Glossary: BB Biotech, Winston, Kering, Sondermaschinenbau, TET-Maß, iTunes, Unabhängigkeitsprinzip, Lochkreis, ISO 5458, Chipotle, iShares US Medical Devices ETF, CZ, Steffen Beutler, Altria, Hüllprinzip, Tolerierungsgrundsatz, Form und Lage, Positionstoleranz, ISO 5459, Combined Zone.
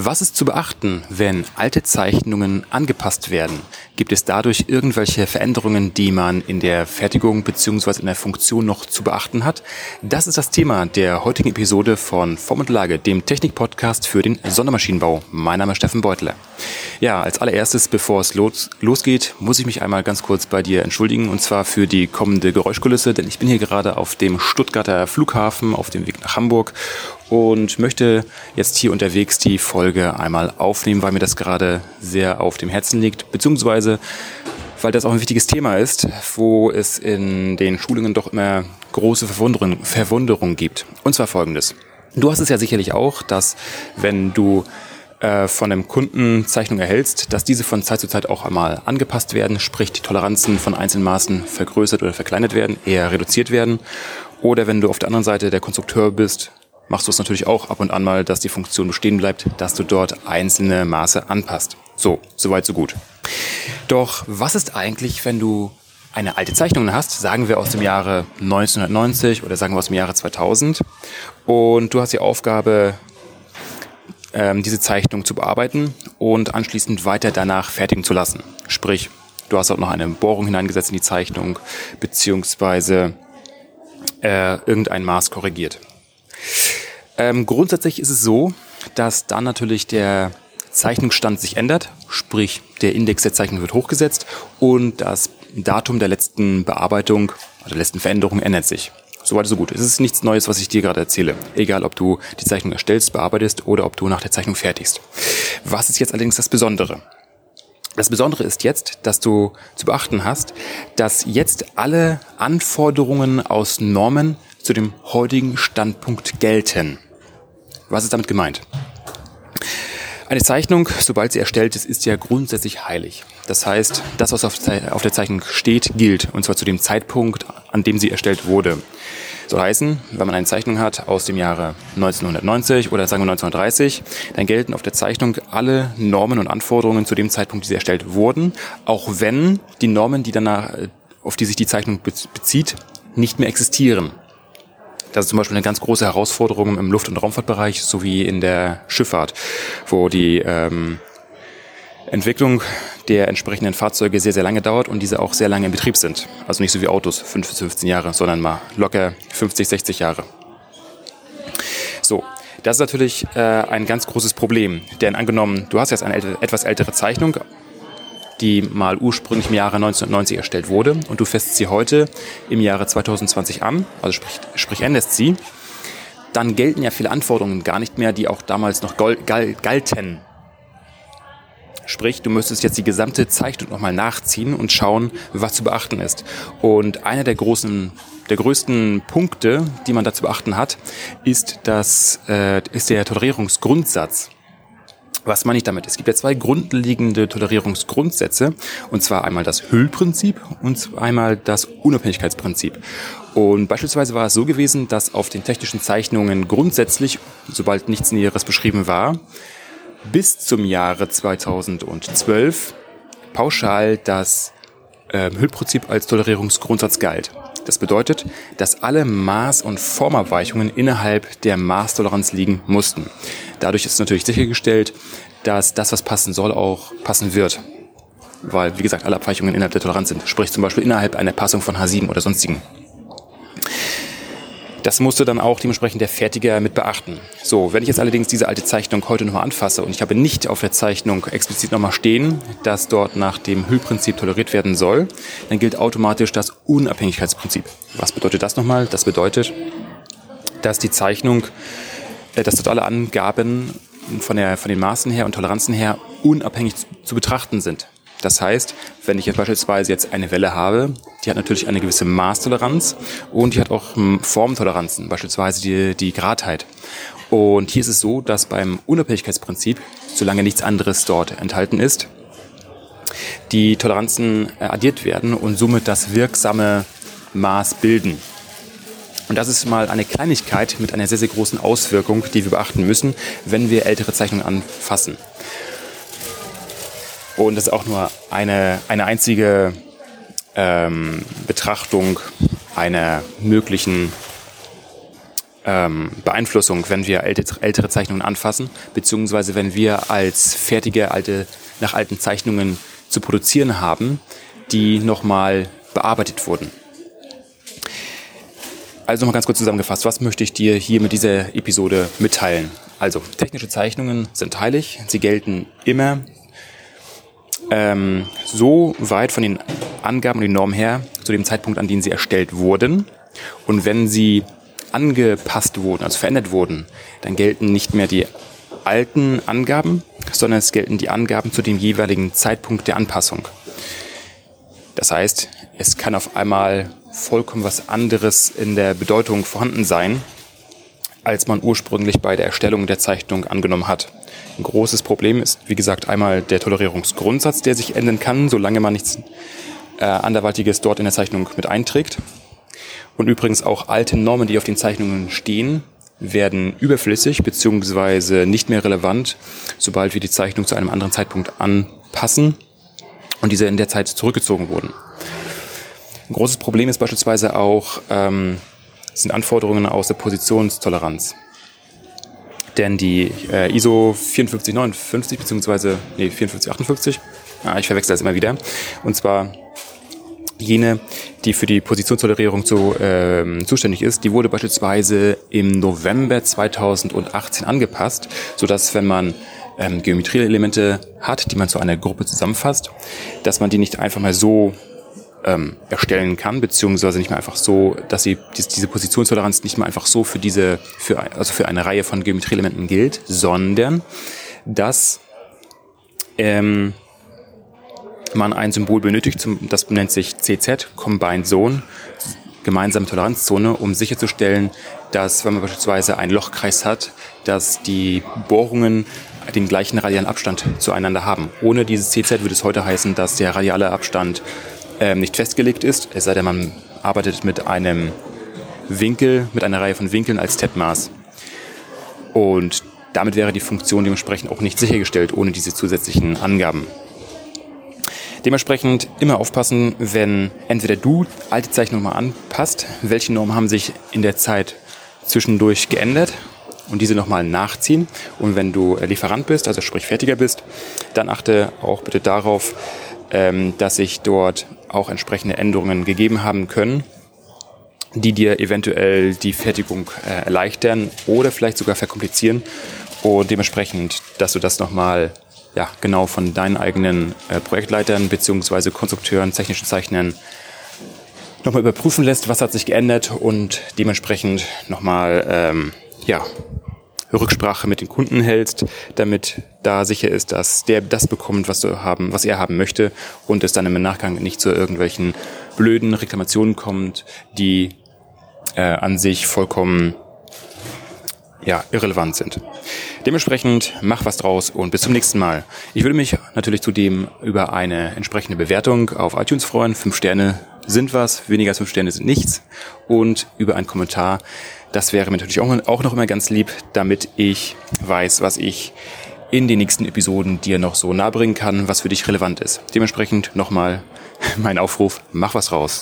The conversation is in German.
Was ist zu beachten, wenn alte Zeichnungen angepasst werden? Gibt es dadurch irgendwelche Veränderungen, die man in der Fertigung bzw. in der Funktion noch zu beachten hat? Das ist das Thema der heutigen Episode von Form und Lage, dem Technik-Podcast für den Sondermaschinenbau. Mein Name ist Steffen Beutler. Ja, als allererstes, bevor es losgeht, muss ich mich einmal ganz kurz bei dir entschuldigen, und zwar für die kommende Geräuschkulisse, denn ich bin hier gerade auf dem Stuttgarter Flughafen auf dem Weg nach Hamburg und möchte jetzt hier unterwegs die Folge einmal aufnehmen, weil mir das gerade sehr auf dem Herzen liegt, beziehungsweise weil das auch ein wichtiges Thema ist, wo es in den Schulungen doch immer große Verwunderung gibt. Und zwar Folgendes. Du hast es ja sicherlich auch, dass wenn du von einem Kunden Zeichnung erhältst, dass diese von Zeit zu Zeit auch einmal angepasst werden, sprich die Toleranzen von Einzelmaßen vergrößert oder verkleinert werden, eher reduziert werden. Oder wenn du auf der anderen Seite der Konstrukteur bist, machst du es natürlich auch ab und an mal, dass die Funktion bestehen bleibt, dass du dort einzelne Maße anpasst. So, soweit so gut. Doch was ist eigentlich, wenn du eine alte Zeichnung hast, sagen wir aus dem Jahre 1990 oder sagen wir aus dem Jahre 2000, und du hast die Aufgabe, diese Zeichnung zu bearbeiten und anschließend weiter danach fertigen zu lassen. Sprich, du hast auch noch eine Bohrung hineingesetzt in die Zeichnung, beziehungsweise irgendein Maß korrigiert. Grundsätzlich ist es so, dass dann natürlich der Zeichnungsstand sich ändert, sprich der Index der Zeichnung wird hochgesetzt und das Datum der letzten Bearbeitung oder der letzten Veränderung ändert sich. Soweit so gut. Es ist nichts Neues, was ich dir gerade erzähle. Egal, ob du die Zeichnung erstellst, bearbeitest oder ob du nach der Zeichnung fertigst. Was ist jetzt allerdings das Besondere? Das Besondere ist jetzt, dass du zu beachten hast, dass jetzt alle Anforderungen aus Normen zu dem heutigen Standpunkt gelten. Was ist damit gemeint? Eine Zeichnung, sobald sie erstellt ist, ist ja grundsätzlich heilig. Das heißt, das, was auf der Zeichnung steht, gilt. Und zwar zu dem Zeitpunkt, an dem sie erstellt wurde. Soll heißen, wenn man eine Zeichnung hat aus dem Jahre 1990 oder sagen wir 1930, dann gelten auf der Zeichnung alle Normen und Anforderungen zu dem Zeitpunkt, die sie erstellt wurden. Auch wenn die Normen, die danach, auf die sich die Zeichnung bezieht, nicht mehr existieren. Das ist zum Beispiel eine ganz große Herausforderung im Luft- und Raumfahrtbereich sowie in der Schifffahrt, wo die Entwicklung der entsprechenden Fahrzeuge sehr, sehr lange dauert und diese auch sehr lange in Betrieb sind. Also nicht so wie Autos, 5 bis 15 Jahre, sondern mal locker 50, 60 Jahre. So, das ist natürlich ein ganz großes Problem, denn angenommen, du hast jetzt eine etwas ältere Zeichnung, die mal ursprünglich im Jahre 1990 erstellt wurde und du fässt sie heute im Jahre 2020 an, also sprich änderst sie, dann gelten ja viele Anforderungen gar nicht mehr, die auch damals noch galten. Sprich, du müsstest jetzt die gesamte Zeichnung nochmal nachziehen und schauen, was zu beachten ist. Und einer der größten Punkte, die man da zu beachten hat, ist der Tolerierungsgrundsatz. Was meine ich damit? Es gibt ja zwei grundlegende Tolerierungsgrundsätze, und zwar einmal das Hüllprinzip und einmal das Unabhängigkeitsprinzip. Und beispielsweise war es so gewesen, dass auf den technischen Zeichnungen grundsätzlich, sobald nichts Näheres beschrieben war, bis zum Jahre 2012 pauschal das Hüllprinzip als Tolerierungsgrundsatz galt. Das bedeutet, dass alle Maß- und Formabweichungen innerhalb der Maßtoleranz liegen mussten. Dadurch ist natürlich sichergestellt, dass das, was passen soll, auch passen wird. Weil, wie gesagt, alle Abweichungen innerhalb der Toleranz sind. Sprich zum Beispiel innerhalb einer Passung von H7 oder sonstigen. Das musste dann auch dementsprechend der Fertiger mit beachten. So, wenn ich jetzt allerdings diese alte Zeichnung heute nochmal anfasse und ich habe nicht auf der Zeichnung explizit nochmal stehen, dass dort nach dem Hüllprinzip toleriert werden soll, dann gilt automatisch das Unabhängigkeitsprinzip. Was bedeutet das nochmal? Das bedeutet, dass die Zeichnung, dass dort alle Angaben von den Maßen her und Toleranzen her unabhängig zu betrachten sind. Das heißt, wenn ich jetzt beispielsweise eine Welle habe, die hat natürlich eine gewisse Maßtoleranz und die hat auch Formtoleranzen, beispielsweise die Gradheit. Und hier ist es so, dass beim Unabhängigkeitsprinzip, solange nichts anderes dort enthalten ist, die Toleranzen addiert werden und somit das wirksame Maß bilden. Und das ist mal eine Kleinigkeit mit einer sehr, sehr großen Auswirkung, die wir beachten müssen, wenn wir ältere Zeichnungen anfassen. Und das ist auch nur eine einzige Betrachtung einer möglichen Beeinflussung, wenn wir ältere Zeichnungen anfassen, beziehungsweise wenn wir als fertige nach alten Zeichnungen zu produzieren haben, die nochmal bearbeitet wurden. Also nochmal ganz kurz zusammengefasst, was möchte ich dir hier mit dieser Episode mitteilen? Also technische Zeichnungen sind heilig, sie gelten immer so weit von den Angaben und den Normen her, zu dem Zeitpunkt, an dem sie erstellt wurden. Und wenn sie angepasst wurden, also verändert wurden, dann gelten nicht mehr die alten Angaben, sondern es gelten die Angaben zu dem jeweiligen Zeitpunkt der Anpassung. Das heißt, es kann auf einmal vollkommen was anderes in der Bedeutung vorhanden sein, als man ursprünglich bei der Erstellung der Zeichnung angenommen hat. Ein großes Problem ist, wie gesagt, einmal der Tolerierungsgrundsatz, der sich ändern kann, solange man nichts Anderweitiges dort in der Zeichnung mit einträgt. Und übrigens auch alte Normen, die auf den Zeichnungen stehen, werden überflüssig bzw. nicht mehr relevant, sobald wir die Zeichnung zu einem anderen Zeitpunkt anpassen und diese in der Zeit zurückgezogen wurden. Ein großes Problem ist beispielsweise auch, sind Anforderungen aus der Positionstoleranz. Denn die ISO 5459 bzw. 5458, ich verwechsel das immer wieder, und zwar jene, die für die Positionstolerierung zuständig ist, die wurde beispielsweise im November 2018 angepasst, sodass, wenn man Geometrieelemente hat, die man zu einer Gruppe zusammenfasst, dass man die nicht einfach mal so erstellen kann, beziehungsweise nicht mehr einfach so, dass sie diese Positionstoleranz nicht mehr einfach so für eine Reihe von Geometrieelementen gilt, sondern dass man ein Symbol benötigt, das nennt sich CZ, Combined Zone, gemeinsame Toleranzzone, um sicherzustellen, dass, wenn man beispielsweise einen Lochkreis hat, dass die Bohrungen den gleichen radialen Abstand zueinander haben. Ohne dieses CZ würde es heute heißen, dass der radiale Abstand nicht festgelegt ist, es sei denn, man arbeitet mit einer Reihe von Winkeln als TET-Maß. Und damit wäre die Funktion dementsprechend auch nicht sichergestellt, ohne diese zusätzlichen Angaben. Dementsprechend immer aufpassen, wenn entweder du alte Zeichnungen mal anpasst, welche Normen haben sich in der Zeit zwischendurch geändert und diese nochmal nachziehen. Und wenn du Lieferant bist, also sprich Fertiger bist, dann achte auch bitte darauf, dass sich dort auch entsprechende Änderungen gegeben haben können, die dir eventuell die Fertigung erleichtern oder vielleicht sogar verkomplizieren, und dementsprechend, dass du das nochmal genau von deinen eigenen Projektleitern bzw. Konstrukteuren, technischen Zeichnern nochmal überprüfen lässt, was hat sich geändert, und dementsprechend nochmal Rücksprache mit den Kunden hältst, damit da sicher ist, dass der das bekommt, was er haben möchte, und es dann im Nachgang nicht zu irgendwelchen blöden Reklamationen kommt, die an sich vollkommen irrelevant sind. Dementsprechend mach was draus und bis zum nächsten Mal. Ich würde mich natürlich zudem über eine entsprechende Bewertung auf iTunes freuen. 5 Sterne sind was, weniger als 5 Sterne sind nichts, und über einen Kommentar. Das wäre mir natürlich auch noch immer ganz lieb, damit ich weiß, was ich in den nächsten Episoden dir noch so nahebringen kann, was für dich relevant ist. Dementsprechend nochmal mein Aufruf, mach was raus.